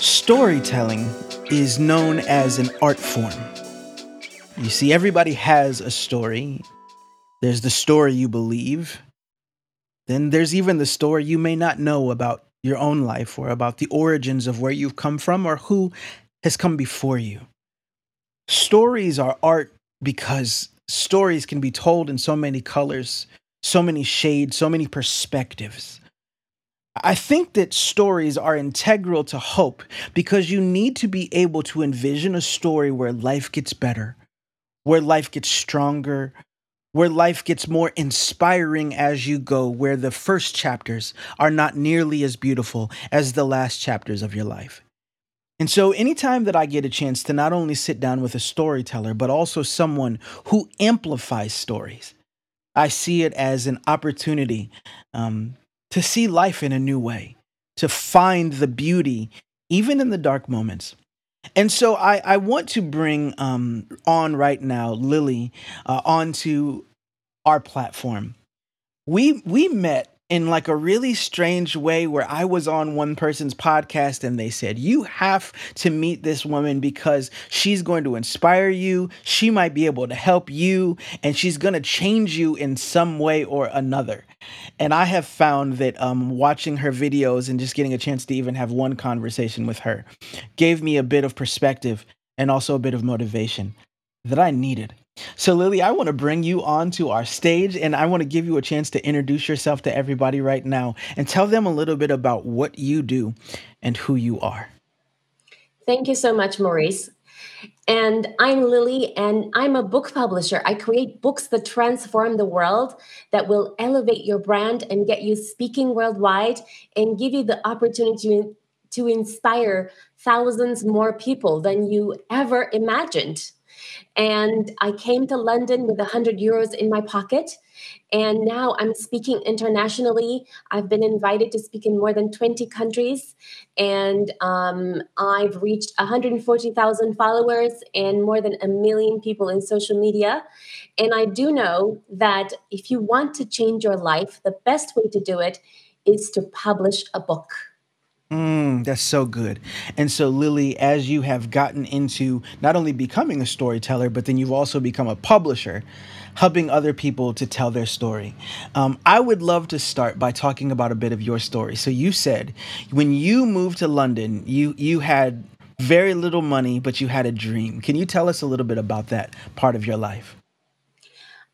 Storytelling is known as an art form. You see, everybody has a story. There's the story you believe. Then there's even the story you may not know about your own life or about the origins of where you've come from or who has come before you. Stories are art because stories can be told in so many colors, so many shades, so many perspectives. I think that stories are integral to hope because you need to be able to envision a story where life gets better, where life gets stronger, where life gets more inspiring as you go, where the first chapters are not nearly as beautiful as the last chapters of your life. And so anytime that I get a chance to not only sit down with a storyteller, but also someone who amplifies stories, I see it as an opportunity to see life in a new way, to find the beauty, even in the dark moments. And so I want to bring on right now, Lily, onto our platform. We met in like a really strange way where I was on one person's podcast and they said, you have to meet this woman because she's going to inspire you. She might be able to help you and she's going to change you in some way or another. And I have found that watching her videos and just getting a chance to even have one conversation with her gave me a bit of perspective and also a bit of motivation that I needed. So Lily, I want to bring you onto our stage and I want to give you a chance to introduce yourself to everybody right now and tell them a little bit about what you do and who you are. Thank you so much, Maurice. And I'm Lily and I'm a book publisher. I create books that transform the world, that will elevate your brand and get you speaking worldwide and give you the opportunity to inspire thousands more people than you ever imagined. And I came to London with 100 euros in my pocket. And now I'm speaking internationally. I've been invited to speak in more than 20 countries. And I've reached 140,000 followers and more than 1 million people in social media. And I do know that if you want to change your life, the best way to do it is to publish a book. That's so good. And so, Lily, as you have gotten into not only becoming a storyteller, but then you've also become a publisher, helping other people to tell their story. I would love to start by talking about a bit of your story. So you said when you moved to London, you had very little money, but you had a dream. Can you tell us a little bit about that part of your life?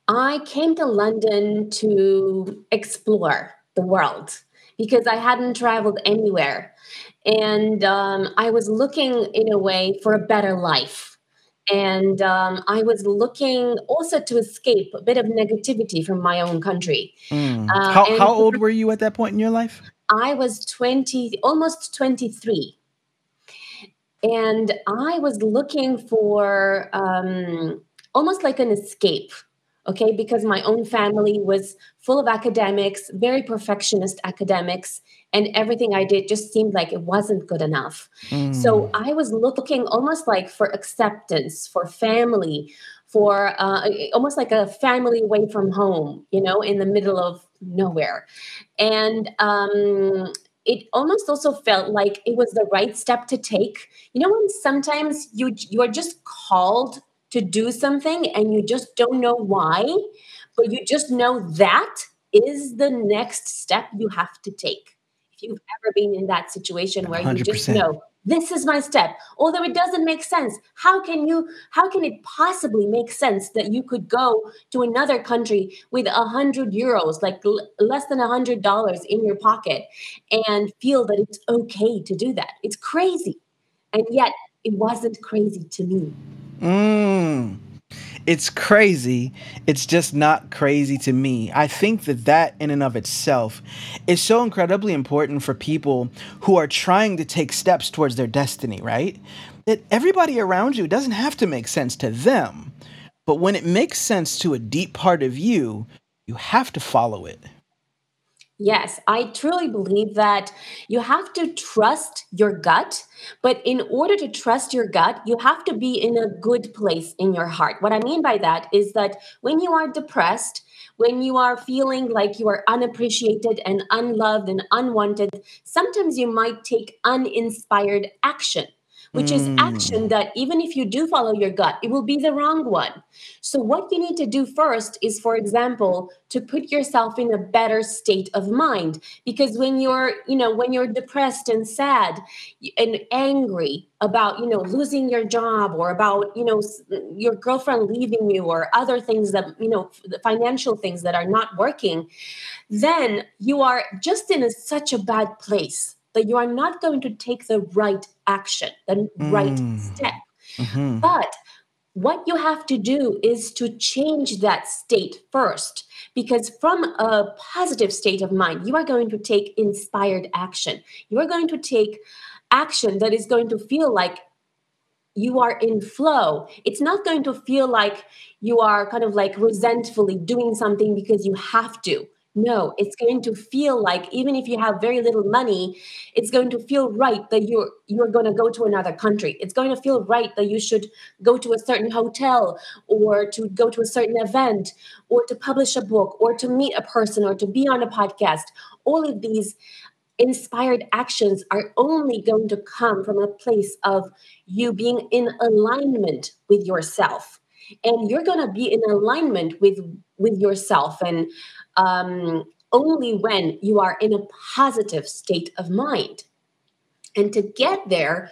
I came to London to explore the world, because I hadn't traveled anywhere. And I was looking, in a way, for a better life. And I was looking also to escape a bit of negativity from my own country. How old were you at that point in your life? I was almost 23. And I was looking for almost like an escape. Okay, because my own family was full of academics, very perfectionist academics, and everything I did just seemed like it wasn't good enough. So I was looking almost like for acceptance, for family, for almost like a family away from home, you know, in the middle of nowhere. And it almost also felt like it was the right step to take. You know, when sometimes you're just called to do something and you just don't know why, but you just know that is the next step you have to take. If you've ever been in that situation where 100%. You just know, this is my step, although it doesn't make sense. How can it possibly make sense that you could go to another country with 100 euros, like less than $100 in your pocket, and feel that it's okay to do that? It's crazy. And yet it wasn't crazy to me. It's crazy. It's just not crazy to me. I think that in and of itself is so incredibly important for people who are trying to take steps towards their destiny, right? That everybody around you doesn't have to make sense to them. But when it makes sense to a deep part of you, you have to follow it. Yes, I truly believe that you have to trust your gut, but in order to trust your gut, you have to be in a good place in your heart. What I mean by that is that when you are depressed, when you are feeling like you are unappreciated and unloved and unwanted, sometimes you might take uninspired action, which is action that even if you do follow your gut, it will be the wrong one. So what you need to do first is, for example, to put yourself in a better state of mind. Because when you're, when you're depressed and sad and angry about, losing your job or about, your girlfriend leaving you or other things that, the financial things that are not working, then you are just in such a bad place that you are not going to take the right action, the right step. Mm-hmm. But what you have to do is to change that state first, because from a positive state of mind, you are going to take inspired action. You are going to take action that is going to feel like you are in flow. It's not going to feel like you are kind of like resentfully doing something because you have to. No, it's going to feel like even if you have very little money, it's going to feel right that you're going to go to another country. It's going to feel right that you should go to a certain hotel or to go to a certain event or to publish a book or to meet a person or to be on a podcast. All of these inspired actions are only going to come from a place of you being in alignment with yourself. And you're going to be in alignment with yourself and only when you are in a positive state of mind. And to get there,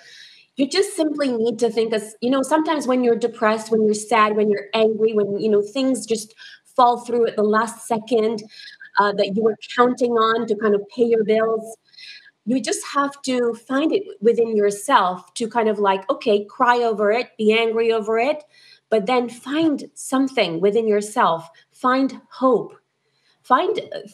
you just simply need to think as, sometimes when you're depressed, when you're sad, when you're angry, when, things just fall through at the last second that you were counting on to kind of pay your bills. You just have to find it within yourself to kind of like, okay, cry over it, be angry over it, but then find something within yourself, find hope.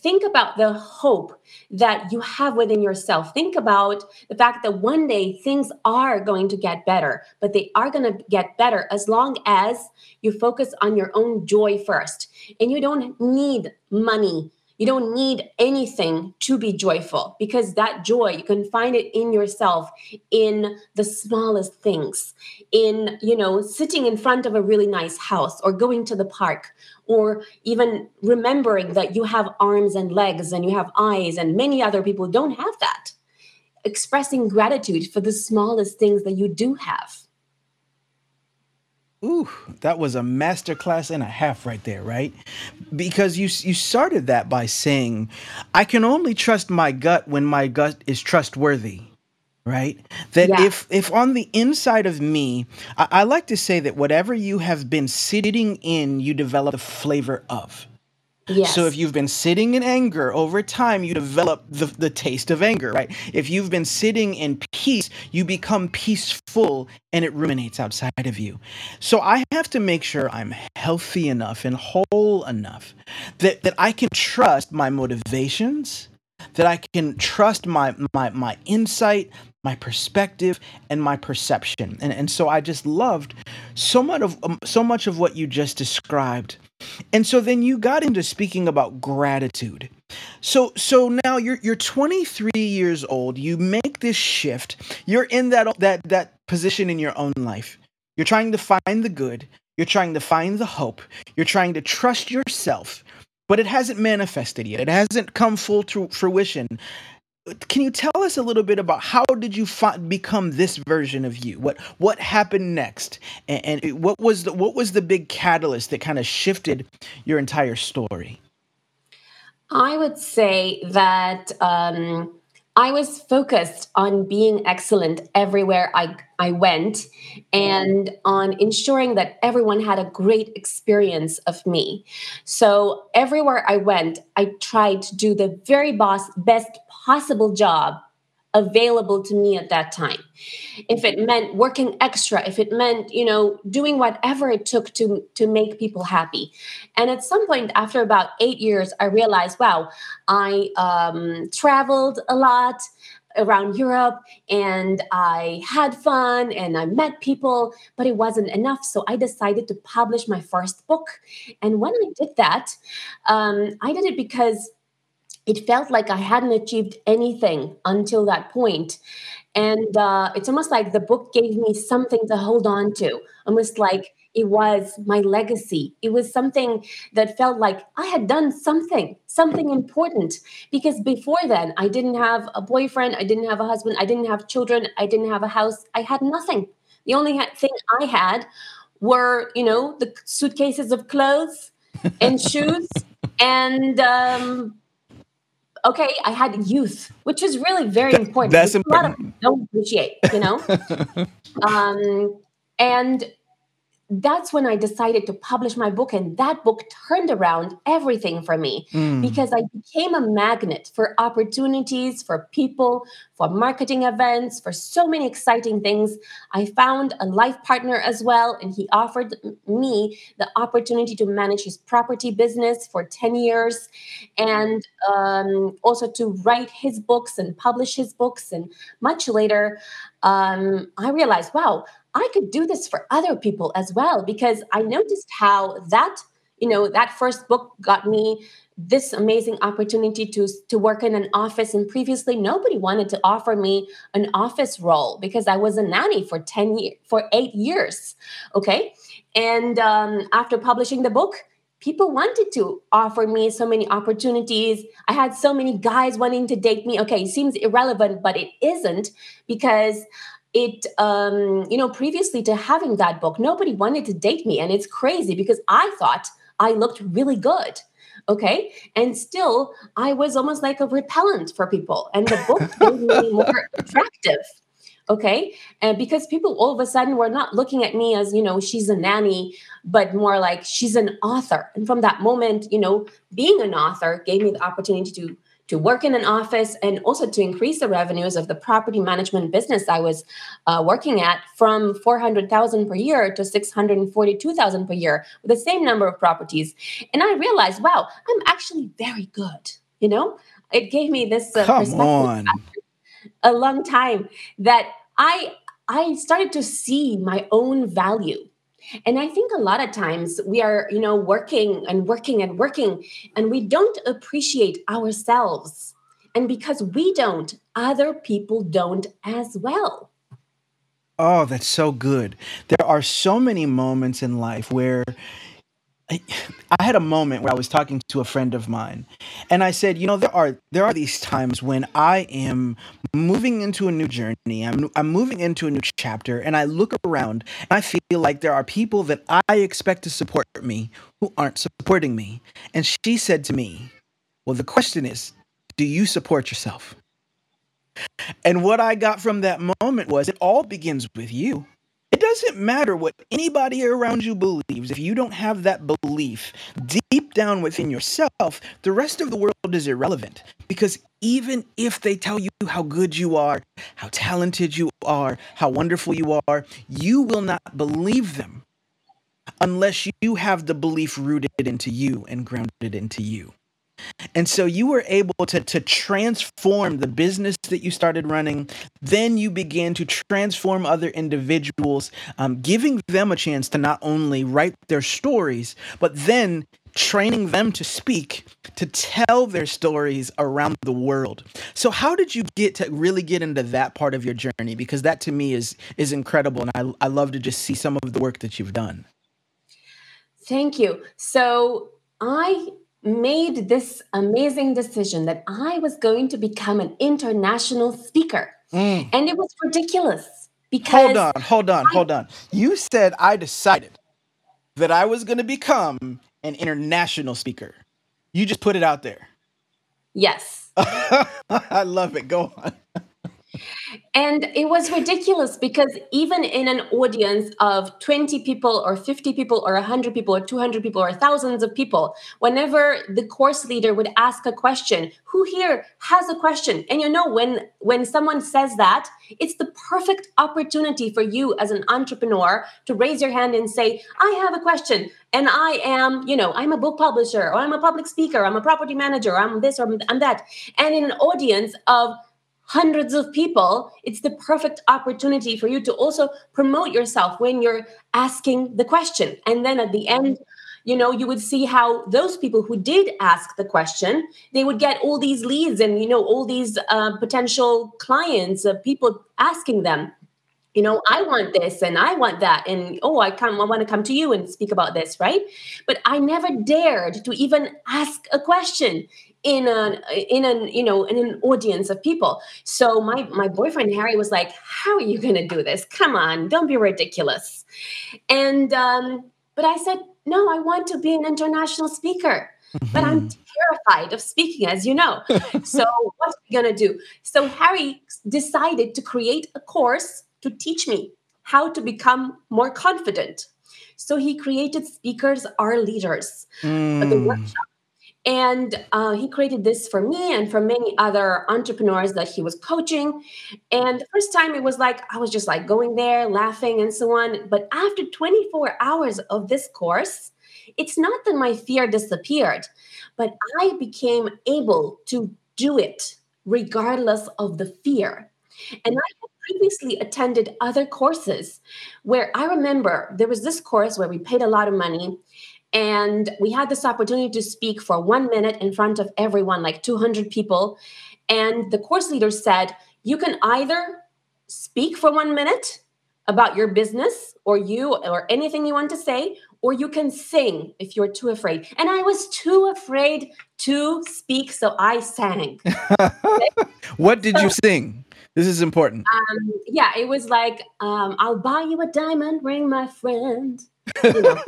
Think about the hope that you have within yourself. Think about the fact that one day things are going to get better, but they are going to get better as long as you focus on your own joy first. And you don't need money. You don't need anything to be joyful, because that joy, you can find it in yourself, in the smallest things, in, sitting in front of a really nice house or going to the park or even remembering that you have arms and legs and you have eyes and many other people don't have that. Expressing gratitude for the smallest things that you do have. Ooh, that was a masterclass and a half right there, right? Because you started that by saying, I can only trust my gut when my gut is trustworthy, right? That if on the inside of me, I like to say that whatever you have been sitting in, you develop a flavor of. Yes. So if you've been sitting in anger, over time, you develop the taste of anger, right? If you've been sitting in peace, you become peaceful and it ruminates outside of you. So I have to make sure I'm healthy enough and whole enough that I can trust my motivations, that I can trust my insight, my perspective, and my perception. And so I just loved so much of what you just described. And so then you got into speaking about gratitude. So now you're 23 years old. You make this shift. You're in that position in your own life. You're trying to find the good. You're trying to find the hope. You're trying to trust yourself, but it hasn't manifested yet. It hasn't come full to fruition. Can you tell us a little bit about how did you become this version of you? What happened next, and what was the big catalyst that kind of shifted your entire story? I would say that I was focused on being excellent everywhere I went and on ensuring that everyone had a great experience of me. So everywhere I went, I tried to do the very best possible job available to me at that time. If it meant working extra, if it meant, doing whatever it took to make people happy. And at some point after about 8 years, I realized, wow, I traveled a lot around Europe and I had fun and I met people, but it wasn't enough. So I decided to publish my first book. And when I did that, I did it because it felt like I hadn't achieved anything until that point. And it's almost like the book gave me something to hold on to, almost like it was my legacy. It was something that felt like I had done something important. Because before then, I didn't have a boyfriend, I didn't have a husband, I didn't have children, I didn't have a house, I had nothing. The only thing I had were, the suitcases of clothes and shoes and... Okay, I had youth, which is really very important. That's important. A lot of don't appreciate, and that's when I decided to publish my book, and that book turned around everything for me because I became a magnet for opportunities, for people, for marketing events, for so many exciting things. I found a life partner as well, and he offered me the opportunity to manage his property business for 10 years and also to write his books and publish his books. And much later, I realized, wow, I could do this for other people as well, because I noticed how that first book got me this amazing opportunity to work in an office. And previously, nobody wanted to offer me an office role because I was a nanny for 8 years. Okay. And after publishing the book, people wanted to offer me so many opportunities. I had so many guys wanting to date me. Okay. It seems irrelevant, but it isn't, because previously to having that book, nobody wanted to date me. And it's crazy because I thought I looked really good. Okay. And still I was almost like a repellent for people. And the book made me more attractive. Okay. And because people all of a sudden were not looking at me as, she's a nanny, but more like she's an author. And from that moment, being an author gave me the opportunity to work in an office and also to increase the revenues of the property management business I was working at from $400,000 per year to $642,000 per year with the same number of properties. And I realized, wow, I'm actually very good. It gave me this perspective a long time that I started to see my own value. And I think a lot of times we are, working and working and working, and we don't appreciate ourselves. And because we don't, other people don't as well. Oh, that's so good. There are so many moments in life where I had a moment where I was talking to a friend of mine, and I said, there are these times when I am moving into a new journey. I'm moving into a new chapter, and I look around and I feel like there are people that I expect to support me who aren't supporting me. And she said to me, well, the question is, do you support yourself? And what I got from that moment was, it all begins with you. It doesn't matter what anybody around you believes. If you don't have that belief deep down within yourself, the rest of the world is irrelevant. Because even if they tell you how good you are, how talented you are, how wonderful you are, you will not believe them unless you have the belief rooted into you and grounded into you. And so you were able to transform the business that you started running. Then you began to transform other individuals, giving them a chance to not only write their stories, but then training them to speak, to tell their stories around the world. So how did you get to really get into that part of your journey? Because that to me is incredible. And I love to just see some of the work that you've done. Thank you. So I made this amazing decision that I was going to become an international speaker. And it was ridiculous because... Hold on. You said I decided that I was going to become an international speaker. You just put it out there. Yes. I love it. Go on. And it was ridiculous because even in an audience of 20 people or 50 people or 100 people or 200 people or thousands of people, whenever the course leader would ask a question, who here has a question? And when someone says that, it's the perfect opportunity for you as an entrepreneur to raise your hand and say, I have a question. And I am, I'm a book publisher, or I'm a public speaker, or I'm a property manager, or I'm this, or I'm that. And in an audience of hundreds of people, it's the perfect opportunity for you to also promote yourself when you're asking the question. And then at the end, you know, you would see how those people who did ask the question, they would get all these leads and, you know, all these potential clients of people asking them, you know, I want this and I want that. And, oh, I want to come to you and speak about this. Right. But I never dared to even ask a question in an audience of people. So my boyfriend, Harry, was like, how are you going to do this? Come on, don't be ridiculous. And, but I said, no, I want to be an international speaker, but I'm terrified of speaking, as you know. So what are we going to do? So Harry decided to create a course to teach me how to become more confident. So he created Speakers Are Leaders, the workshop. And he created this for me and for many other entrepreneurs that he was coaching. And the first time it was like, I was just like going there, laughing and so on. But after 24 hours of this course, it's not that my fear disappeared, but I became able to do it regardless of the fear. And I previously attended other courses where I remember there was this course where we paid a lot of money. And we had this opportunity to speak for 1 minute in front of everyone, like 200 people. And the course leader said, you can either speak for 1 minute about your business or you or anything you want to say, or you can sing if you're too afraid. And I was too afraid to speak, so I sang. What did you sing? This is important. Yeah, it was like, I'll buy you a diamond ring, my friend. You know.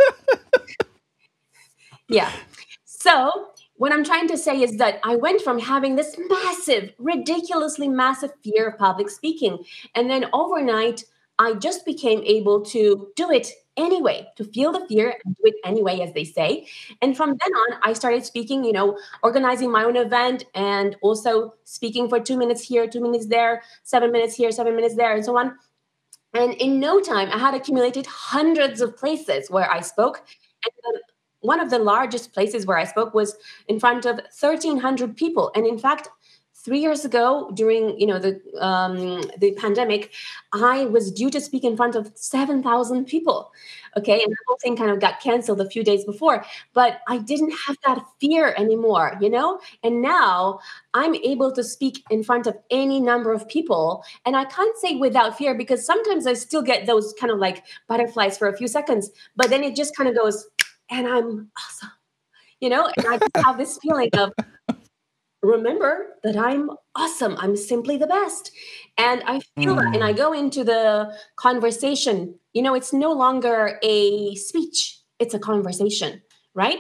Yeah. So what I'm trying to say is that I went from having this massive, ridiculously massive fear of public speaking. And then overnight, I just became able to do it anyway, to feel the fear and do it anyway, as they say. And from then on, I started speaking, you know, organizing my own event and also speaking for 2 minutes here, 2 minutes there, 7 minutes here, 7 minutes there, and so on. And in no time, I had accumulated hundreds of places where I spoke. And one of the largest places where I spoke was in front of 1,300 people. And in fact, 3 years ago during, you know, the pandemic, I was due to speak in front of 7,000 people. Okay. And the whole thing kind of got canceled a few days before, but I didn't have that fear anymore, you know, and now I'm able to speak in front of any number of people. And I can't say without fear, because sometimes I still get those kind of like butterflies for a few seconds, but then it just kind of goes, and I'm awesome, you know, and I just have this feeling of, remember that I'm awesome. I'm simply the best. And I feel that, and I go into the conversation, you know, it's no longer a speech, it's a conversation, right?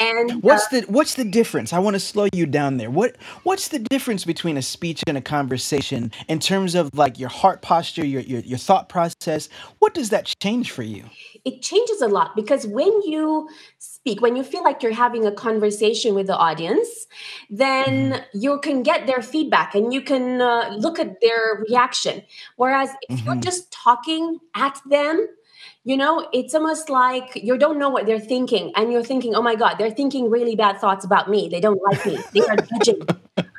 And what's the difference? I want to slow you down there. What's the difference between a speech and a conversation in terms of like your heart posture, your thought process? What does that change for you? It changes a lot, because when you speak, when you feel like you're having a conversation with the audience, then you can get their feedback and you can look at their reaction. Whereas if you're just talking at them, you know, it's almost like you don't know what they're thinking, and you're thinking, oh my God, they're thinking really bad thoughts about me. They don't like me. They are judging.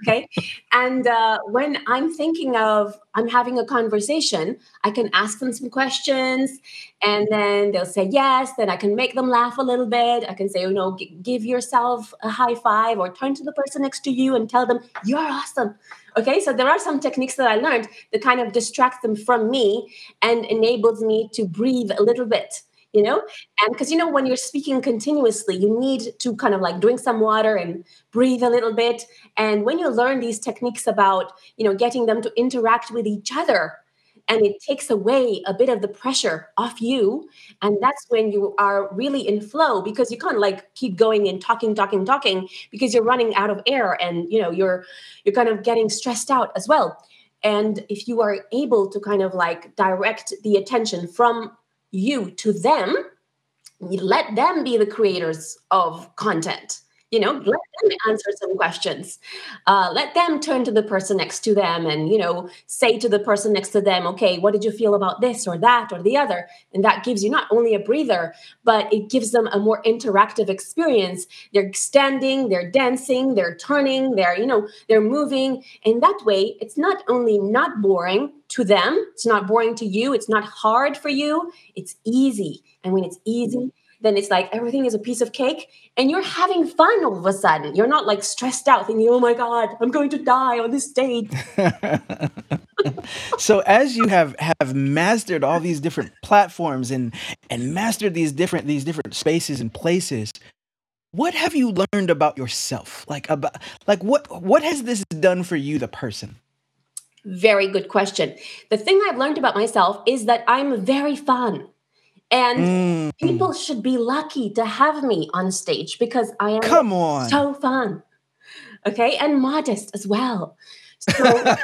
Okay. And when I'm thinking of, I'm having a conversation, I can ask them some questions and then they'll say yes. Then I can make them laugh a little bit. I can say, you know, give yourself a high five, or turn to the person next to you and tell them you're awesome. Okay. So there are some techniques that I learned that kind of distract them from me and enables me to breathe a little bit, you know, and because, you know, when you're speaking continuously, you need to kind of like drink some water and breathe a little bit. And when you learn these techniques about, you know, getting them to interact with each other, and it takes away a bit of the pressure off you. And that's when you are really in flow, because you can't like keep going and talking, because you're running out of air and, you know, you're kind of getting stressed out as well. And if you are able to kind of like direct the attention from you to them, you let them be the creators of content. You know, let them answer some questions. Let them turn to the person next to them and, you know, say to the person next to them, okay, what did you feel about this or that or the other? And that gives you not only a breather, but it gives them a more interactive experience. They're standing, they're dancing, they're turning, they're, you know, they're moving. And that way, it's not only not boring to them, it's not boring to you, it's not hard for you, it's easy. And when it's easy, then it's like everything is a piece of cake and you're having fun all of a sudden. You're not like stressed out thinking, oh my God, I'm going to die on this stage. So as you have mastered all these different platforms and mastered these different spaces and places, what have you learned about yourself? What has this done for you, the person? Very good question. The thing I've learned about myself is that I'm very fun. And people should be lucky to have me on stage because I am so fun. Okay. And modest as well. So,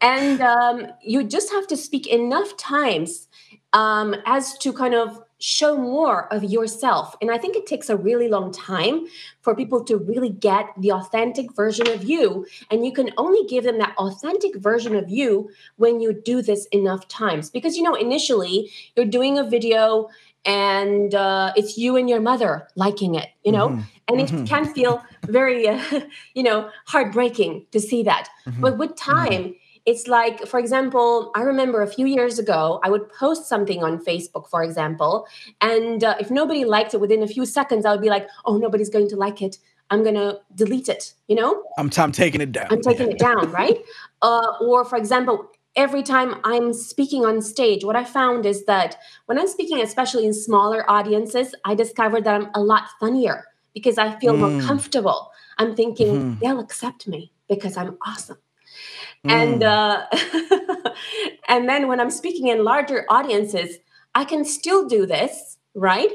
and you just have to speak enough times as to kind of show more of yourself. And I think it takes a really long time for people to really get the authentic version of you. And you can only give them that authentic version of you when you do this enough times. Because, you know, initially you're doing a video and it's you and your mother liking it, you know, and it can feel very, you know, heartbreaking to see that. But with time, it's like, for example, I remember a few years ago, I would post something on Facebook, for example, and if nobody liked it within a few seconds, I would be like, oh, nobody's going to like it. I'm going to delete it, you know? I'm taking it down. I'm taking it down, right? Or, for example, every time I'm speaking on stage, what I found is that when I'm speaking, especially in smaller audiences, I discovered that I'm a lot funnier because I feel more comfortable. I'm thinking, they'll accept me because I'm awesome. And and then when I'm speaking in larger audiences, I can still do this, right?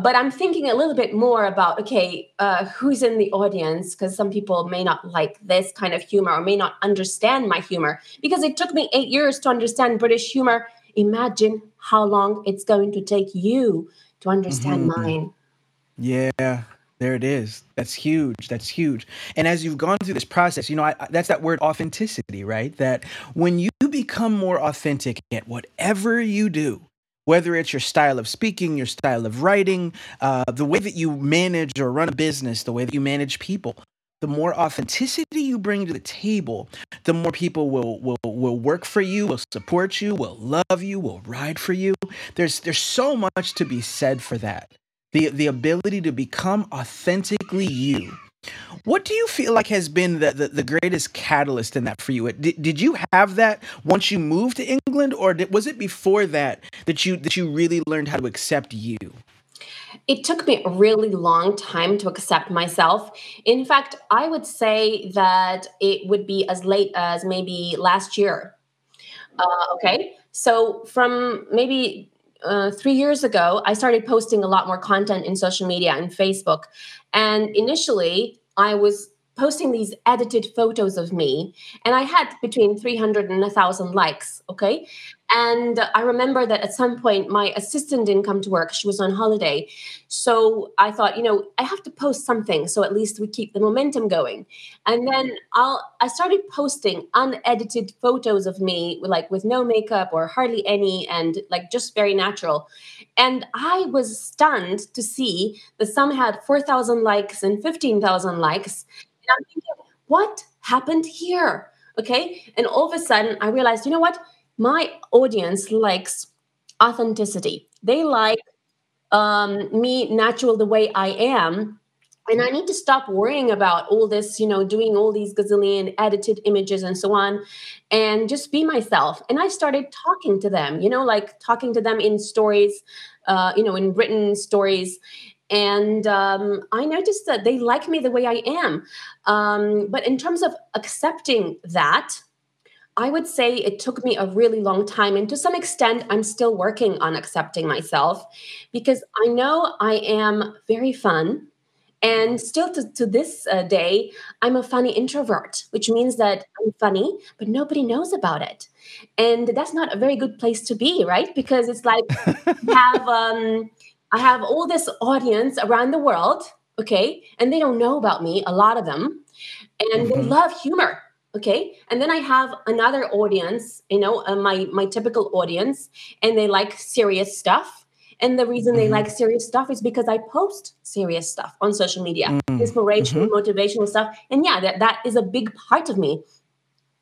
But I'm thinking a little bit more about, okay, who's in the audience? Because some people may not like this kind of humor or may not understand my humor. Because it took me 8 years to understand British humor. Imagine how long it's going to take you to understand mine. Yeah. There it is. That's huge. That's huge. And as you've gone through this process, you know, that's that word authenticity, right? That when you become more authentic at whatever you do, whether it's your style of speaking, your style of writing, the way that you manage or run a business, the way that you manage people, the more authenticity you bring to the table, the more people will work for you, will support you, will love you, will ride for you. There's so much to be said for that. The ability to become authentically you. What do you feel like has been the greatest catalyst in that for you? Did you have that once you moved to England, or was it before that you really learned how to accept you? It took me a really long time to accept myself. In fact, I would say that it would be as late as maybe last year. Okay, so from maybe 3 years ago, I started posting a lot more content in social media and Facebook. And initially, I was posting these edited photos of me, and I had between 300 and 1,000 likes, okay? And I remember that at some point, my assistant didn't come to work. She was on holiday. So I thought, you know, I have to post something so at least we keep the momentum going. And then I started posting unedited photos of me, like with no makeup or hardly any, and like just very natural. And I was stunned to see that some had 4,000 likes and 15,000 likes. And I'm thinking, what happened here? Okay. And all of a sudden I realized, you know what? My audience likes authenticity. They like me natural the way I am. And I need to stop worrying about all this, you know, doing all these gazillion edited images and so on, and just be myself. And I started talking to them, you know, like talking to them in stories, you know, in written stories. And I noticed that they like me the way I am. But in terms of accepting that, I would say it took me a really long time. And to some extent, I'm still working on accepting myself because I know I am very fun. And still to this day, I'm a funny introvert, which means that I'm funny, but nobody knows about it. And that's not a very good place to be, right? Because it's like I have all this audience around the world, okay? And they don't know about me, a lot of them. And they love humor. Okay. And then I have another audience, you know, my typical audience, and they like serious stuff. And the reason they like serious stuff is because I post serious stuff on social media, inspirational, motivational stuff. And yeah, that is a big part of me.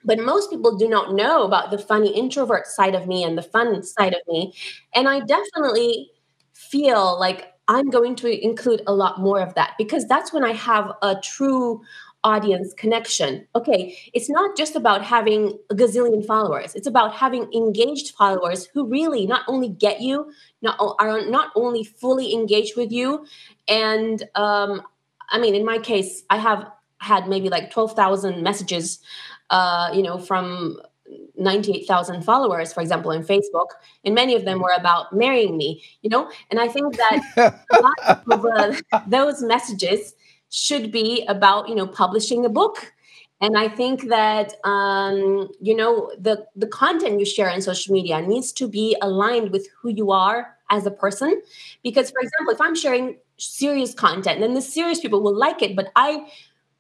But most people do not know about the funny introvert side of me and the fun side of me. And I definitely feel like I'm going to include a lot more of that, because that's when I have a true audience connection. Okay, it's not just about having a gazillion followers. It's about having engaged followers who really not only get you, are not only fully engaged with you. And I mean, in my case, I have had maybe like 12,000 messages, from 98,000 followers, for example, on Facebook, and many of them were about marrying me, and I think that a lot of those messages should be about, publishing a book. And I think that, the content you share on social media needs to be aligned with who you are as a person. Because, for example, if I'm sharing serious content, then the serious people will like it, but I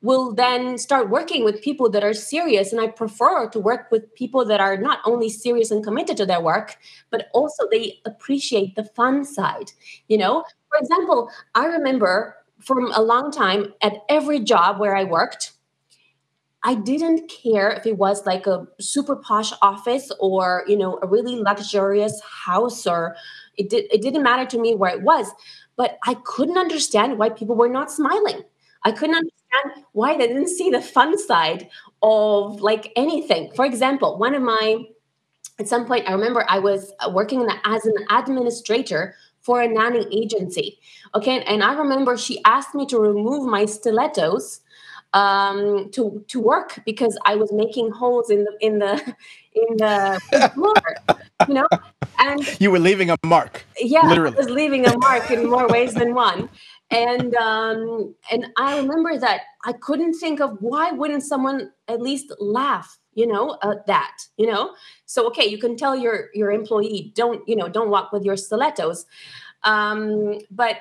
will then start working with people that are serious. And I prefer to work with people that are not only serious and committed to their work, but also they appreciate the fun side. For example, I remember from a long time at every job where I worked, I didn't care if it was like a super posh office or, a really luxurious house, or it didn't matter to me where it was, but I couldn't understand why people were not smiling. I couldn't understand why they didn't see the fun side of like anything. For example, at some point, I remember I was working as an administrator for a nanny agency. Okay. And I remember she asked me to remove my stilettos to work because I was making holes in the floor, and you were leaving a mark. Yeah, literally. I was leaving a mark in more ways than one. And I remember that I couldn't think of why wouldn't someone at least laugh, at that, So, okay, you can tell your employee, don't walk with your stilettos. But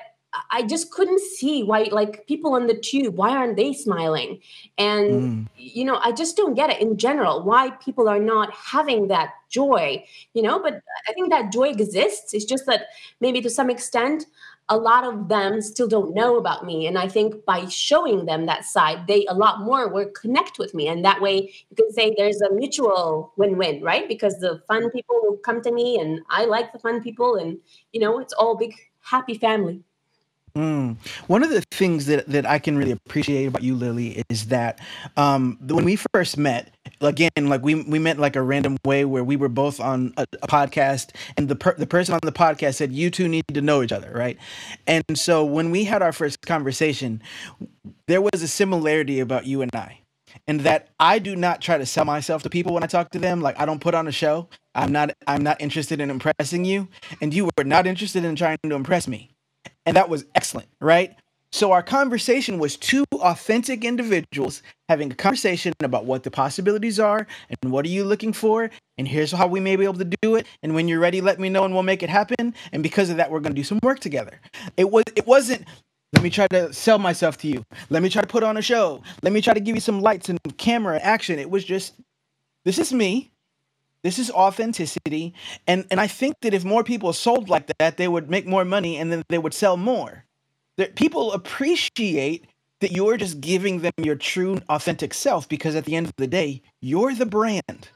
I just couldn't see why, like people on the tube, why aren't they smiling? And, I just don't get it in general, why people are not having that joy, but I think that joy exists. It's just that maybe to some extent, a lot of them still don't know about me. And I think by showing them that side, a lot more will connect with me. And that way you can say there's a mutual win-win, right? Because the fun people will come to me and I like the fun people and, it's all big, happy family. One of the things that I can really appreciate about you, Lily, is that when we first met, again, like we met like a random way where we were both on a podcast, and the person on the podcast said, "You two need to know each other," right? And so when we had our first conversation, there was a similarity about you and I. And that I do not try to sell myself to people when I talk to them. Like I don't put on a show. I'm not interested in impressing you, and you were not interested in trying to impress me. And that was excellent, right? So our conversation was two authentic individuals having a conversation about what the possibilities are and what are you looking for, and here's how we may be able to do it. And when you're ready, let me know and we'll make it happen. And because of that, we're going to do some work together. It wasn't, let me try to sell myself to you. Let me try to put on a show. Let me try to give you some lights and camera action. It was just, this is me. This is authenticity. And I think that if more people sold like that, they would make more money and then they would sell more. That people appreciate that you're just giving them your true authentic self, because at the end of the day, you're the brand,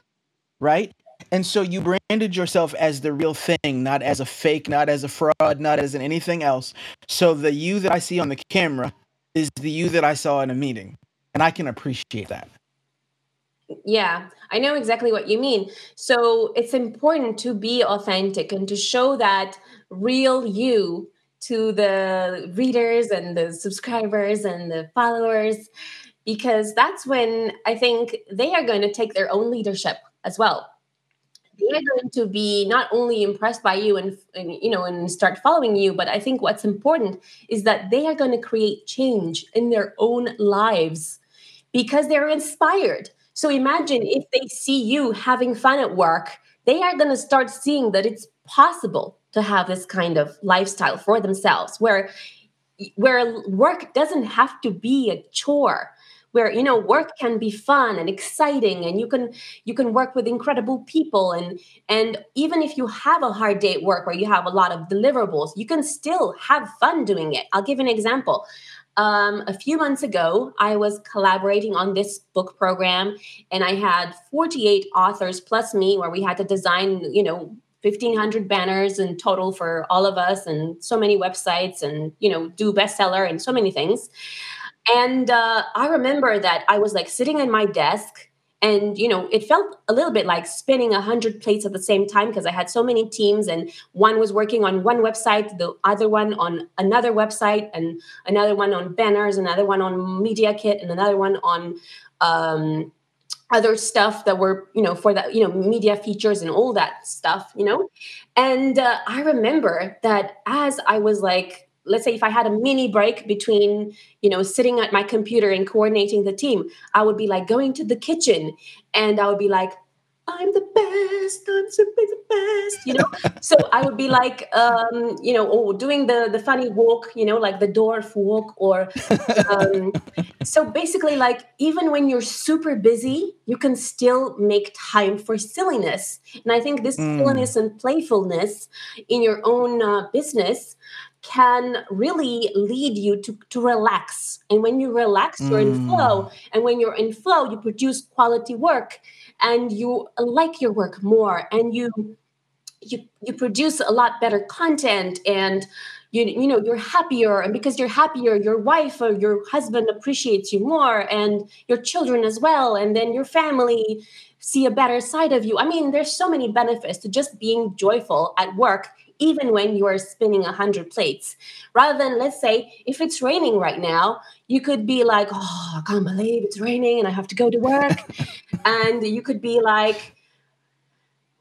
right? And so you branded yourself as the real thing, not as a fake, not as a fraud, not as an anything else. So the you that I see on the camera is the you that I saw in a meeting. And I can appreciate that. Yeah, I know exactly what you mean. So it's important to be authentic and to show that real you to the readers and the subscribers and the followers, because that's when I think they are going to take their own leadership as well. They're going to be not only impressed by you and start following you, but I think what's important is that they are going to create change in their own lives because they're inspired. So imagine if they see you having fun at work, they are going to start seeing that it's possible to have this kind of lifestyle for themselves, where work doesn't have to be a chore, where work can be fun and exciting, and you can work with incredible people, and even if you have a hard day at work where you have a lot of deliverables, you can still have fun doing it. I'll give an example. A few months ago, I was collaborating on this book program, and I had 48 authors plus me, where we had to design, 1,500 banners in total for all of us, and so many websites, and, you know, do bestseller and so many things. And I remember that I was like sitting at my desk, and, you know, it felt a little bit like spinning 100 plates at the same time, because I had so many teams, and one was working on one website, the other one on another website, and another one on banners, another one on media kit, and another one on other stuff that were, you know, for the, you know, media features and all that stuff, you know. And I remember that as I was like, let's say if I had a mini break between, you know, sitting at my computer and coordinating the team, I would be like going to the kitchen, and I would be like, I'm the best, I'm super the best, you know. So I would be like, you know, or doing the funny walk, you know, like the dwarf walk, or so basically, like, even when you're super busy, you can still make time for silliness. And I think this silliness and playfulness in your own business can really lead you to relax. And when you relax, you're in flow. And when you're in flow, you produce quality work, and you like your work more, and you produce a lot better content, and you know, you're happier. And because you're happier, your wife or your husband appreciates you more, and your children as well. And then your family see a better side of you. I mean, there's so many benefits to just being joyful at work, even when you are spinning 100 plates, rather than, let's say, if it's raining right now, you could be like, oh, I can't believe it's raining and I have to go to work. And you could be like,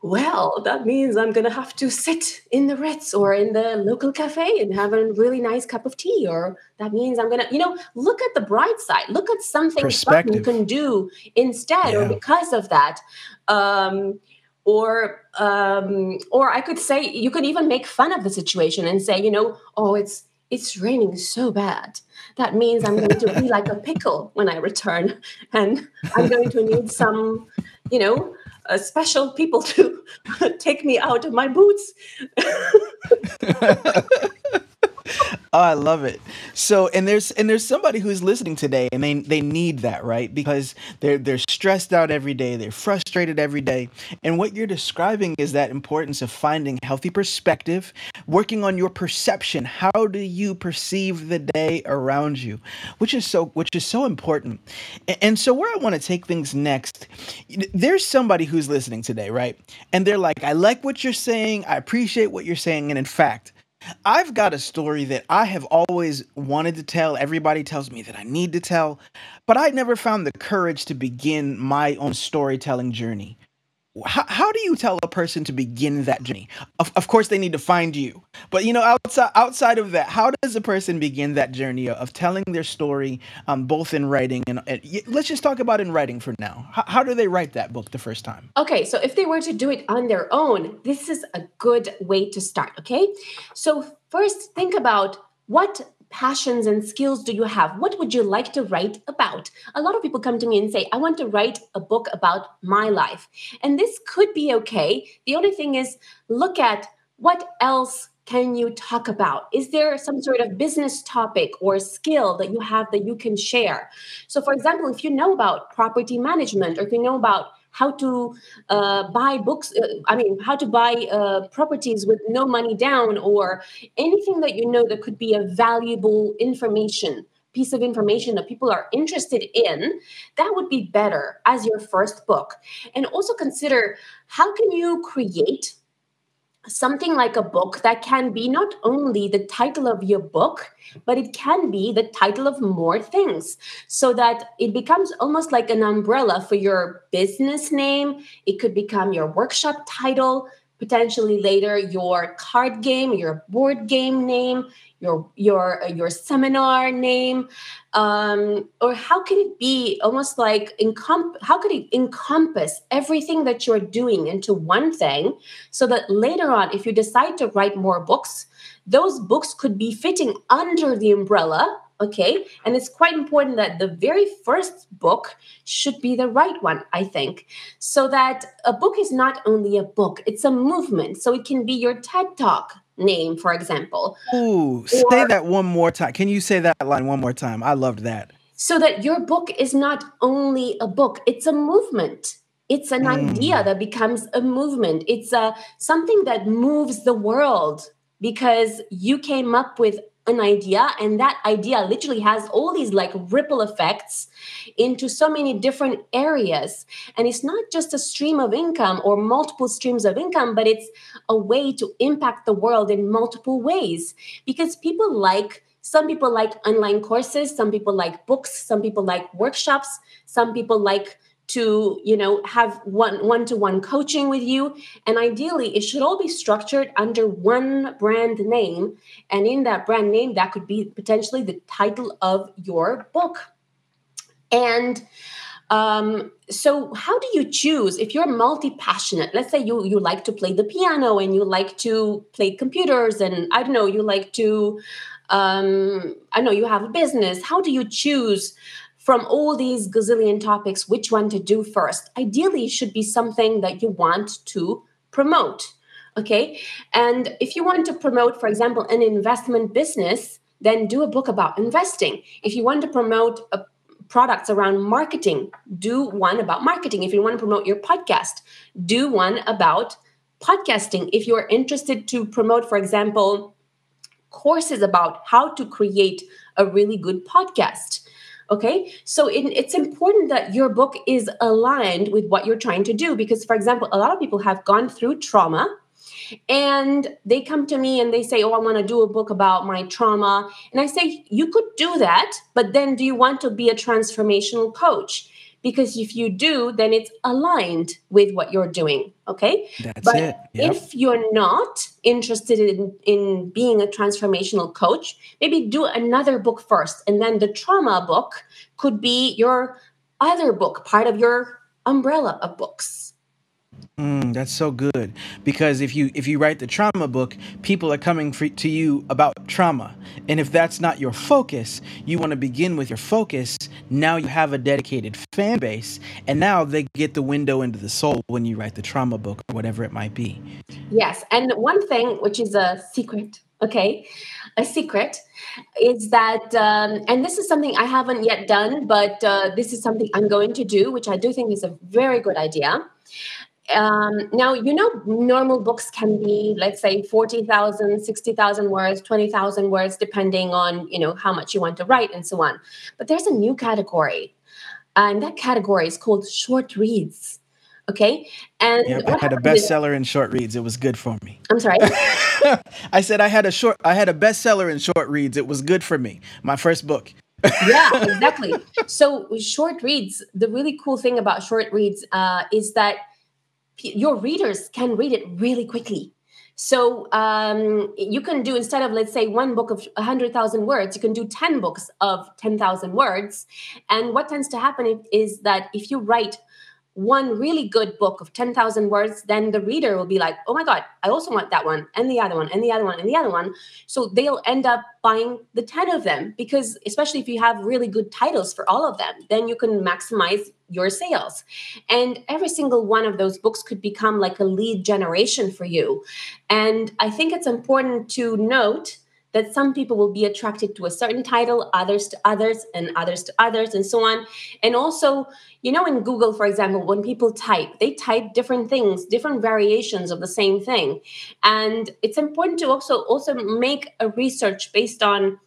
well, that means I'm going to have to sit in the Ritz or in the local cafe and have a really nice cup of tea. Or that means I'm going to, you know, look at the bright side, look at something you can do instead or because of that. Or I could say, you could even make fun of the situation and say, you know, oh, it's raining so bad. That means I'm going to be like a pickle when I return, and I'm going to need some, you know, special people to take me out of my boots. Oh, I love it. So, and there's somebody who's listening today, and they need that, right? Because they're stressed out every day, they're frustrated every day. And what you're describing is that importance of finding healthy perspective, working on your perception. How do you perceive the day around you? Which is so important. And so where I want to take things next, there's somebody who's listening today, right? And they're like, I like what you're saying, I appreciate what you're saying, and in fact, I've got a story that I have always wanted to tell. Everybody tells me that I need to tell, but I never found the courage to begin my own storytelling journey. How do you tell a person to begin that journey? Of course, they need to find you. But, you know, outside of that, how does a person begin that journey of telling their story, both in writing and let's just talk about in writing for now. How do they write that book the first time? Okay, so if they were to do it on their own, this is a good way to start, okay? So first, think about what passions and skills do you have? What would you like to write about? A lot of people come to me and say, I want to write a book about my life. And this could be okay. The only thing is, look at what else can you talk about? Is there some sort of business topic or skill that you have that you can share? So for example, if you know about property management, or if you know about how to buy books, how to buy properties with no money down, or anything that you know that could be a valuable piece of information that people are interested in, that would be better as your first book. And also consider, how can you create something like a book that can be not only the title of your book, but it can be the title of more things, so that it becomes almost like an umbrella for your business name. It could become your workshop title, potentially later your card game, your board game name, your seminar name, or how could it be almost like how could it encompass everything that you're doing into one thing, so that later on, if you decide to write more books, those books could be fitting under the umbrella. Okay, and it's quite important that the very first book should be the right one, I think, so that a book is not only a book, it's a movement. So it can be your TED Talk name, for example. Ooh, say that one more time. Can you say that line one more time? I loved that. So that your book is not only a book, it's a movement. It's an idea that becomes a movement. It's something that moves the world because you came up with an idea, and that idea literally has all these like ripple effects into so many different areas. And it's not just a stream of income or multiple streams of income, but it's a way to impact the world in multiple ways, because some people like online courses, some people like books, some people like workshops, some people like to, have one-to-one coaching with you. And ideally, it should all be structured under one brand name. And in that brand name, that could be potentially the title of your book. And so how do you choose if you're multi-passionate? Let's say you like to play the piano and you like to play computers and you like to, you have a business. How do you choose from all these gazillion topics, which one to do first? Ideally, it should be something that you want to promote, okay? And if you want to promote, for example, an investment business, then do a book about investing. If you want to promote products around marketing, do one about marketing. If you want to promote your podcast, do one about podcasting. If you're interested to promote, for example, courses about how to create a really good podcast, okay, so it's important that your book is aligned with what you're trying to do, because, for example, a lot of people have gone through trauma and they come to me and they say, oh, I want to do a book about my trauma. And I say, you could do that, but then do you want to be a transformational coach? Because if you do, then it's aligned with what you're doing, okay? That's it. Yep. If you're not interested in being a transformational coach, maybe do another book first, and then the trauma book could be your other book, part of your umbrella of books. That's so good, because if you write the trauma book, people are coming to you about trauma, and if that's not your focus, you want to begin with your focus. Now you have a dedicated fan base, and now they get the window into the soul when you write the trauma book or whatever it might be. Yes, and one thing which is a secret, okay, a secret is that, and this is something I haven't yet done, but this is something I'm going to do, which I do think is a very good idea. Now, normal books can be, let's say, 40,000, 60,000 words, 20,000 words, depending on, how much you want to write and so on. But there's a new category, and that category is called short reads. Okay. And I had a bestseller in short reads. It was good for me. I'm sorry. I said I had a bestseller in short reads. It was good for me. My first book. Yeah, exactly. So short reads, the really cool thing about short reads is that your readers can read it really quickly. So you can do, instead of, let's say, one book of 100,000 words, you can do 10 books of 10,000 words. And what tends to happen is that if you write one really good book of 10,000 words, then the reader will be like, oh my God, I also want that one and the other one and the other one and the other one. So they'll end up buying the 10 of them, because especially if you have really good titles for all of them, then you can maximize your sales. And every single one of those books could become like a lead generation for you. And I think it's important to note that some people will be attracted to a certain title, others to others, and others to others, and so on. And also, in Google, for example, when people type, they type different things, different variations of the same thing. And it's important to also make a research based on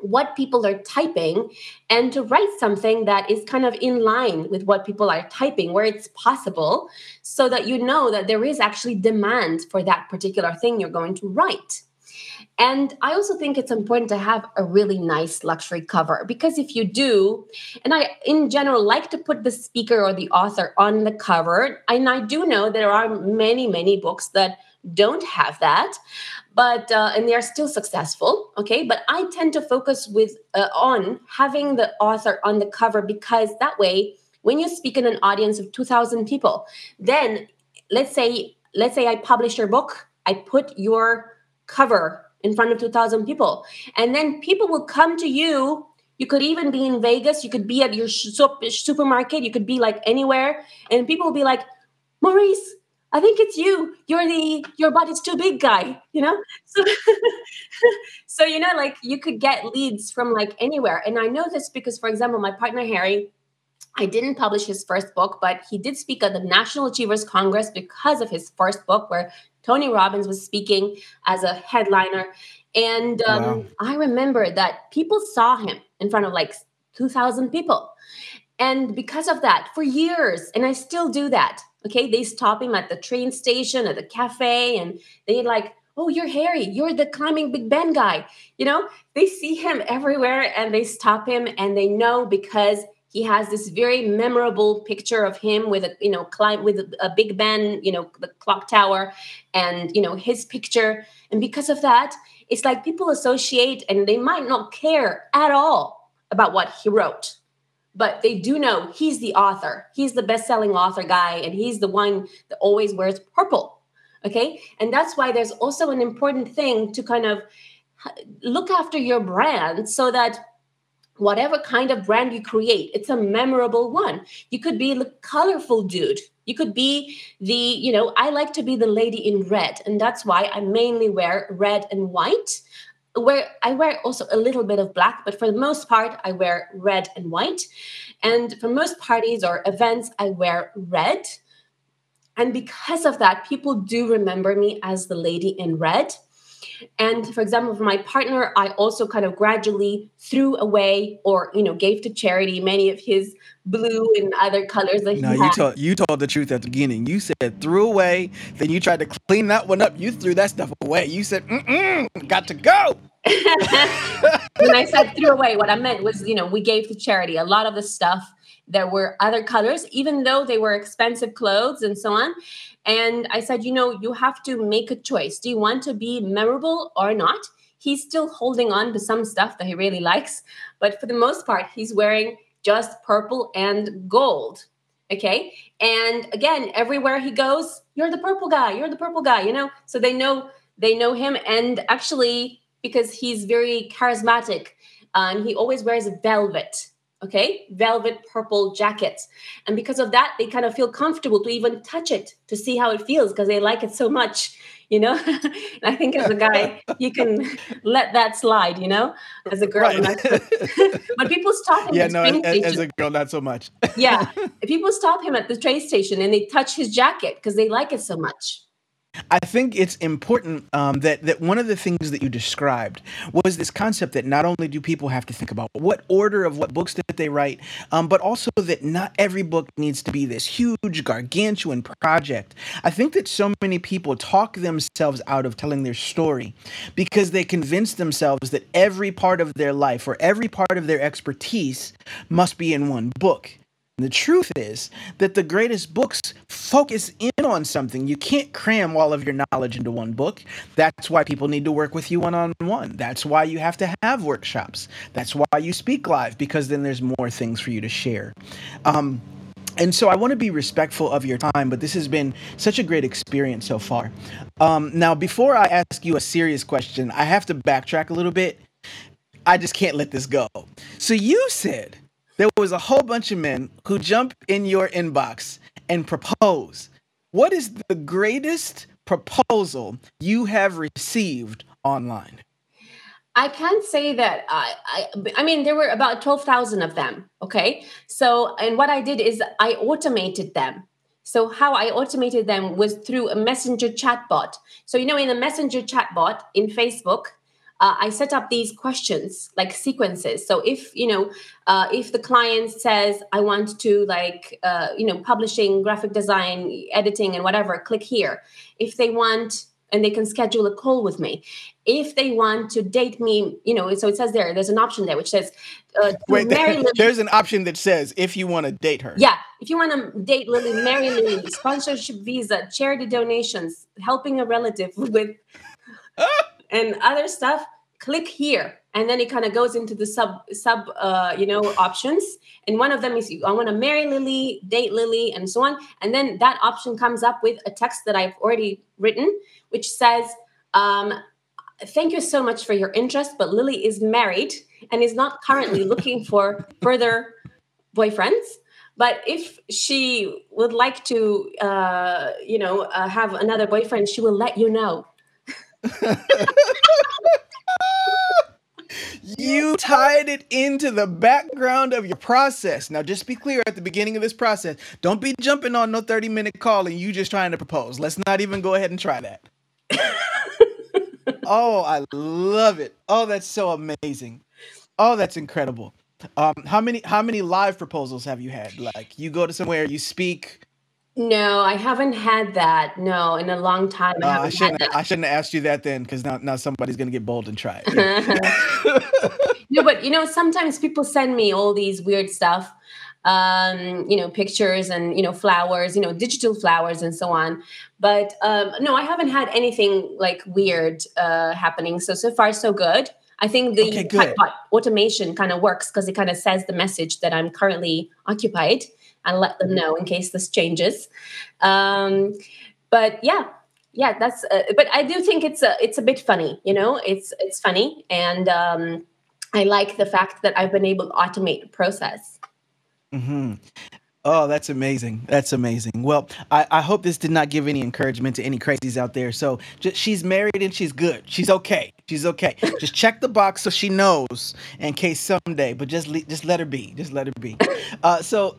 what people are typing, and to write something that is kind of in line with what people are typing where it's possible, so that you know that there is actually demand for that particular thing you're going to write. And I also think it's important to have a really nice luxury cover, because if you do, and I in general like to put the speaker or the author on the cover, and I do know there are many, many books that don't have that, but and they are still successful, okay? But I tend to focus on having the author on the cover, because that way, when you speak in an audience of 2,000 people, then let's say I publish your book, I put your cover in front of 2,000 people. And then people will come to you. You could even be in Vegas. You could be at your supermarket. You could be like anywhere. And people will be like, Maurice, I think it's you. You're your body's too big guy, So, you could get leads from like anywhere. And I know this because, for example, my partner, Harry, I didn't publish his first book, but he did speak at the National Achievers Congress because of his first book, where Tony Robbins was speaking as a headliner. And wow. I remember that people saw him in front of like 2,000 people. And because of that, for years, and I still do that, okay? They stop him at the train station, at the cafe, and they like, oh, you're Harry, you're the climbing Big Ben guy. You know, they see him everywhere and they stop him, and they know because he has this very memorable picture of him with a, you know, climb with a Big Ben, you know, the clock tower, and, you know, his picture. And because of that, it's like people associate, and they might not care at all about what he wrote, but they do know he's the author. He's the best-selling author guy, and he's the one that always wears purple, okay? And that's why there's also an important thing to kind of look after your brand, so that whatever kind of brand you create, it's a memorable one. You could be the colorful dude. You could be the, you know, I like to be the lady in red. And that's why I mainly wear red and white, where I wear also a little bit of black, but for the most part, I wear red and white. And for most parties or events, I wear red. And because of that, people do remember me as the lady in red. And for example, for my partner, I also kind of gradually threw away or, you know, gave to charity many of his blue and other colors that he had. You told the truth at the beginning. You said threw away, then you tried to clean that one up. You threw that stuff away. You said, got to go. When I said threw away, what I meant was, you know, we gave to charity. A lot of the stuff, there were other colors, even though they were expensive clothes and so on. And I said, you know, you have to make a choice. Do you want to be memorable or not? He's still holding on to some stuff that he really likes, but for the most part, he's wearing just purple and gold. Okay. And again, everywhere he goes, you're the purple guy, you know? So they know him. And actually, because he's very charismatic, he always wears velvet. Okay, velvet purple jackets. And because of that, they kind of feel comfortable to even touch it, to see how it feels, because they like it so much, you know? And I think as a guy, you can let that slide, you know? As a girl. Right. But people stop him at the train station. As a girl, not so much. Yeah, people stop him at the train station and they touch his jacket because they like it so much. I think it's important that one of the things that you described was this concept that not only do people have to think about what order of what books that they write, but also that not every book needs to be this huge, gargantuan project. I think that so many people talk themselves out of telling their story because they convince themselves that every part of their life or every part of their expertise must be in one book. The truth is that the greatest books focus in on something. You can't cram all of your knowledge into one book. That's why people need to work with you one-on-one. That's why you have to have workshops. That's why you speak live, because then there's more things for you to share. And so I want to be respectful of your time, but this has been such a great experience so far. Now, before I ask you a serious question, I have to backtrack a little bit. I just can't let this go. So you said there was a whole bunch of men who jump in your inbox and propose. What is the greatest proposal you have received online? I can't say that. I mean, there were about 12,000 of them. Okay. So, and what I did is I automated them. So how I automated them was through a messenger chatbot. So, you know, in a messenger chatbot in Facebook, I set up these questions, like sequences. So if, you know, if the client says, I want to like, you know, publishing, graphic design, editing, and whatever, click here. If they want, and they can schedule a call with me. If they want to date me, you know, so it says there's an option there, which says, wait, there's an option that says, if you want to date her. Yeah. If you want to date Lily, marry Lily, sponsorship visa, charity donations, helping a relative with... and other stuff, click here. And then it kind of goes into the sub options. And one of them is, I want to marry Lily, date Lily, and so on. And then that option comes up with a text that I've already written, which says, thank you so much for your interest, but Lily is married and is not currently looking for further boyfriends. But if she would like to, have another boyfriend, she will let you know. You tied it into the background of your process. Now, just be clear at the beginning of this process. Don't be jumping on no 30-minute call and you just trying to propose. Let's not even go ahead and try that. Oh, I love it. Oh, that's so amazing. Oh, that's incredible. How many live proposals have you had? Like you go to somewhere, you speak. No, I haven't had that. No, in a long time. I shouldn't have asked you that then, because now somebody's going to get bold and try it. No, but sometimes people send me all these weird stuff, pictures and, flowers, digital flowers and so on. But no, I haven't had anything like weird happening. So far, so good. I think the automation kind of works because it kind of says the message that I'm currently occupied. And let them know in case this changes. But yeah, that's. But I do think it's a bit funny. It's funny, and I like the fact that I've been able to automate the process. Mm-hmm. Oh, that's amazing. That's amazing. Well, I hope this did not give any encouragement to any crazies out there. So she's married and she's good. She's okay. She's okay. Just check the box so she knows in case someday, but just let her be. Just let her be. So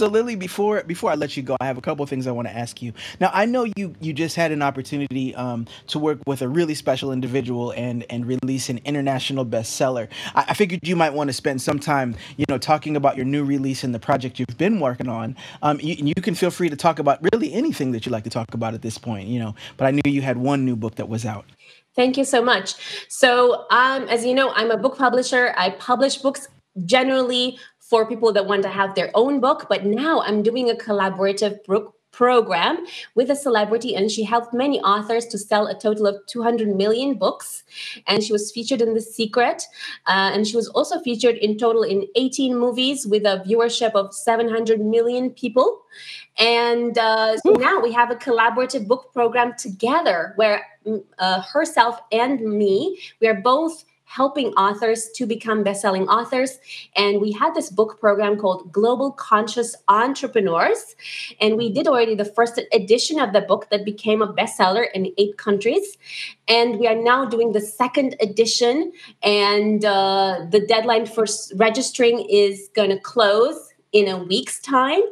Lily, before I let you go, I have a couple of things I want to ask you. Now, I know you just had an opportunity to work with a really special individual and release an international bestseller. I figured you might want to spend some time, talking about your new release and the project you've been working on. You can feel free to talk about really anything that you'd like to talk about at this point, but I knew you had one new book that was out. Thank you so much. So, as you know, I'm a book publisher. I publish books generally for people that want to have their own book, but now I'm doing a collaborative book program with a celebrity, and she helped many authors to sell a total of 200 million books. And she was featured in The Secret. And she was also featured in total in 18 movies with a viewership of 700 million people. And so now we have a collaborative book program together where herself and me, we are both helping authors to become best-selling authors. And we had this book program called Global Conscious Entrepreneurs. And we did already the first edition of the book that became a bestseller in 8 countries. And we are now doing the second edition. And the deadline for registering is going to close in a week's time.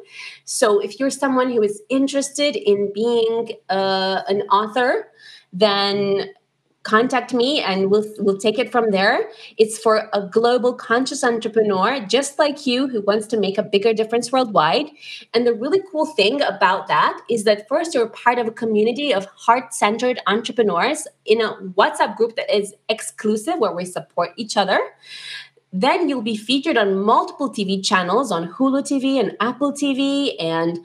So if you're someone who is interested in being an author, then contact me and we'll take it from there. It's for a global conscious entrepreneur just like you who wants to make a bigger difference worldwide. And the really cool thing about that is that first you're part of a community of heart-centered entrepreneurs in a WhatsApp group that is exclusive where we support each other. Then you'll be featured on multiple TV channels, on Hulu TV and Apple TV and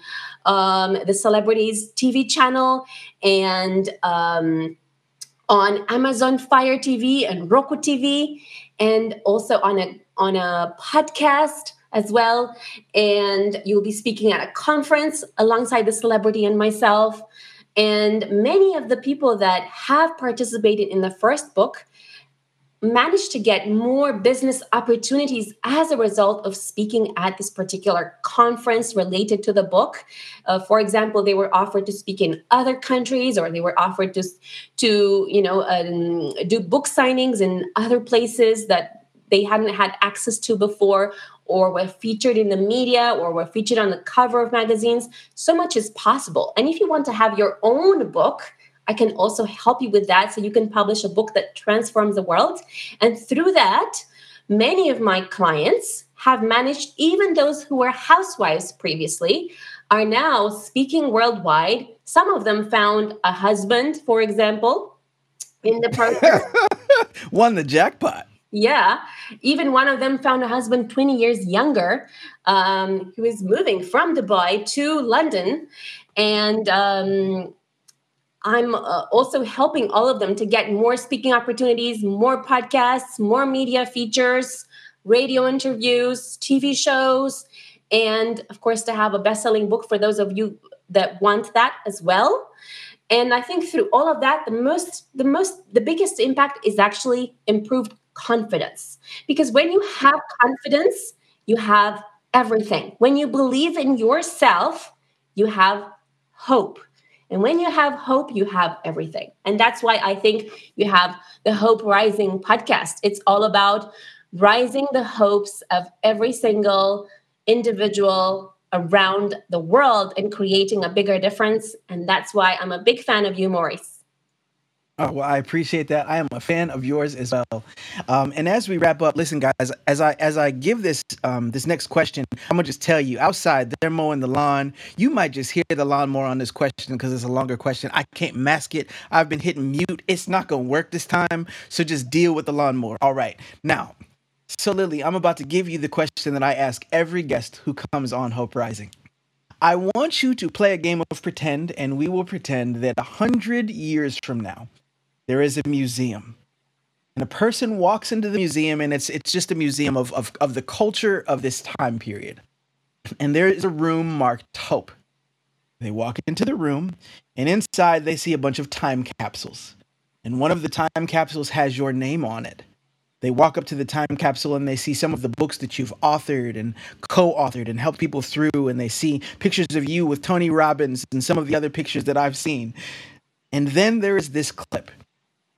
the Celebrities TV channel and on Amazon Fire TV and Roku TV, and also on a podcast as well. And you'll be speaking at a conference alongside the celebrity and myself. And many of the people that have participated in the first book managed to get more business opportunities as a result of speaking at this particular conference related to the book. For example, they were offered to speak in other countries, or they were offered to do book signings in other places that they hadn't had access to before, or were featured in the media, or were featured on the cover of magazines. So much is possible. And if you want to have your own book, I can also help you with that, so you can publish a book that transforms the world. And through that, many of my clients have managed, even those who were housewives previously, are now speaking worldwide. Some of them found a husband, for example, in the process. Won the jackpot. Yeah. Even one of them found a husband 20 years younger, who is moving from Dubai to London. And I'm also helping all of them to get more speaking opportunities, more podcasts, more media features, radio interviews, TV shows, and of course to have a best-selling book for those of you that want that as well. And I think through all of that, the biggest impact is actually improved confidence. Because when you have confidence, you have everything. When you believe in yourself, you have hope. And when you have hope, you have everything. And that's why I think you have the Hope Rising podcast. It's all about rising the hopes of every single individual around the world and creating a bigger difference. And that's why I'm a big fan of you, Maurice. Oh, well, I appreciate that. I am a fan of yours as well. And as we wrap up, listen, guys, as I give this this next question, I'm going to just tell you, outside, they're mowing the lawn. You might just hear the lawnmower on this question because it's a longer question. I can't mask it. I've been hitting mute. It's not going to work this time. So just deal with the lawnmower. All right. Now, so Lily, I'm about to give you the question that I ask every guest who comes on Hope Rising. I want you to play a game of pretend, and we will pretend that 100 years from now, there is a museum, and a person walks into the museum, and it's just a museum of the culture of this time period. And there is a room marked Hope. They walk into the room, and inside they see a bunch of time capsules. And one of the time capsules has your name on it. They walk up to the time capsule and they see some of the books that you've authored and co-authored and helped people through. And they see pictures of you with Tony Robbins and some of the other pictures that I've seen. And then there is this clip.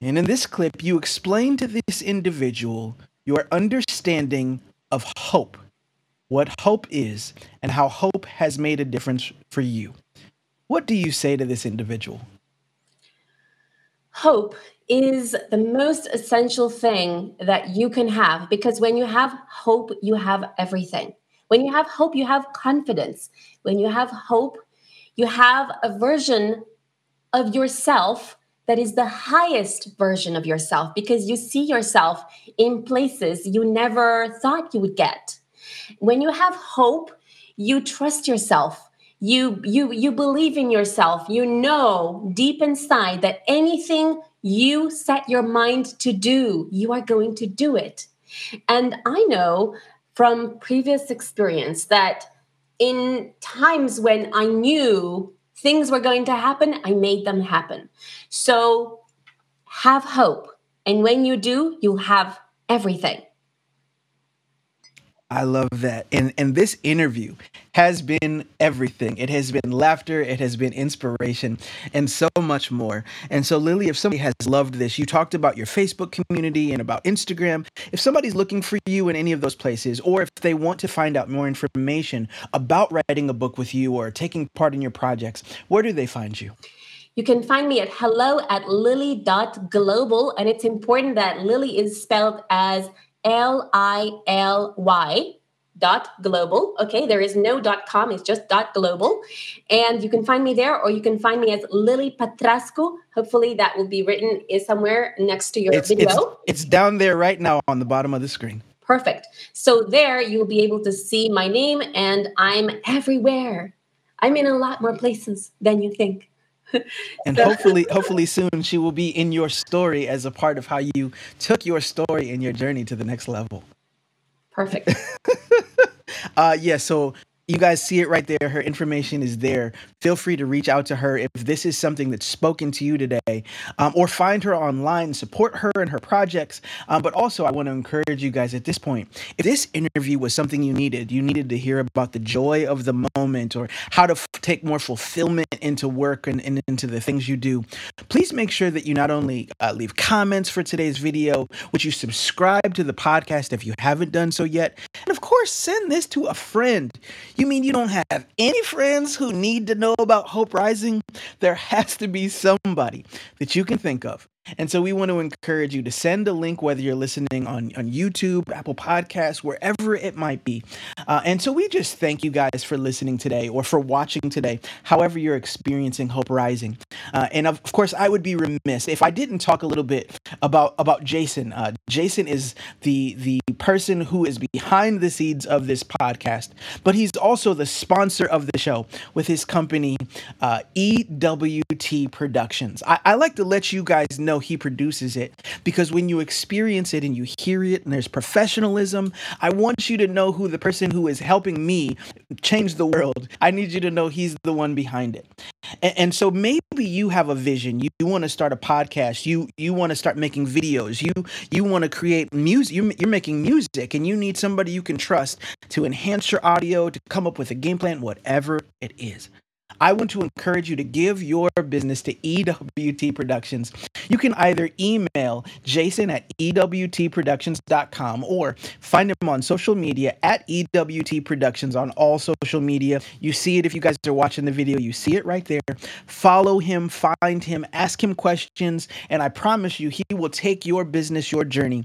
And in this clip, you explain to this individual your understanding of hope, what hope is, and how hope has made a difference for you. What do you say to this individual? Hope is the most essential thing that you can have, because when you have hope, you have everything. When you have hope, you have confidence. When you have hope, you have a version of yourself that is the highest version of yourself, because you see yourself in places you never thought you would get. When you have hope, you trust yourself. You believe in yourself. You know deep inside that anything you set your mind to do, you are going to do it. And I know from previous experience that in times when I knew things were going to happen, I made them happen. So have hope. And when you do, you have everything. I love that. And this interview has been everything. It has been laughter. It has been inspiration and so much more. And so, Lily, if somebody has loved this, you talked about your Facebook community and about Instagram. If somebody's looking for you in any of those places, or if they want to find out more information about writing a book with you or taking part in your projects, where do they find you? You can find me at hello@lily.global. And it's important that Lily is spelled as LILY.global. Okay, there is no .com, it's just .global. And you can find me there, or you can find me as Lily Patrascu. Hopefully that will be written is somewhere next to your video. It's down there right now on the bottom of the screen. Perfect. So there you'll be able to see my name, and I'm everywhere. I'm in a lot more places than you think. And hopefully soon she will be in your story as a part of how you took your story and your journey to the next level. Perfect. Yeah, so you guys see it right there. Her information is there. Feel free to reach out to her if this is something that's spoken to you today, or find her online, support her and her projects. But also I want to encourage you guys at this point, if this interview was something you needed to hear about the joy of the moment or how to take more fulfillment into work and into the things you do, please make sure that you not only leave comments for today's video, which you subscribe to the podcast if you haven't done so yet. And of course, send this to a friend. You mean you don't have any friends who need to know about Hope Rising? There has to be somebody that you can think of. And so we want to encourage you to send a link, whether you're listening on YouTube, Apple Podcasts, wherever it might be. And so we just thank you guys for listening today or for watching today, however you're experiencing Hope Rising. And of course, I would be remiss if I didn't talk a little bit about Jason. Jason is the person who is behind the scenes of this podcast, but he's also the sponsor of the show with his company, EWT Productions. I like to let you guys know he produces it, because when you experience it and you hear it and there's professionalism, I want you to know who the person who is helping me change the world, I need you to know he's the one behind it. And so maybe you have a vision. You want to start a podcast. You want to start making videos. You want to create music. You're making music and you need somebody you can trust to enhance your audio, to come up with a game plan, whatever it is. I want to encourage you to give your business to EWT Productions. You can either email jason@ewtproductions.com or find him on social media at EWT Productions on all social media. You see it if you guys are watching the video. You see it right there. Follow him, find him, ask him questions, and I promise you he will take your business, your journey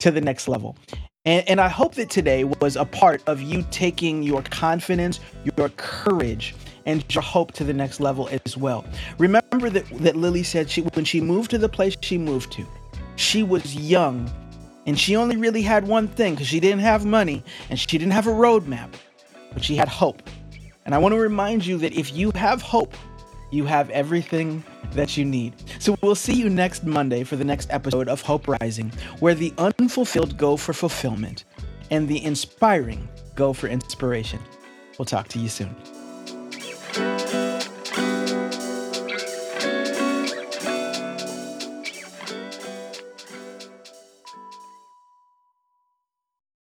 to the next level. And I hope that today was a part of you taking your confidence, your courage, and your hope to the next level as well. Remember that Lily said when she moved to the place she moved to, she was young and she only really had one thing because she didn't have money and she didn't have a roadmap, but she had hope. And I want to remind you that if you have hope, you have everything that you need. So we'll see you next Monday for the next episode of Hope Rising, where the unfulfilled go for fulfillment and the inspiring go for inspiration. We'll talk to you soon.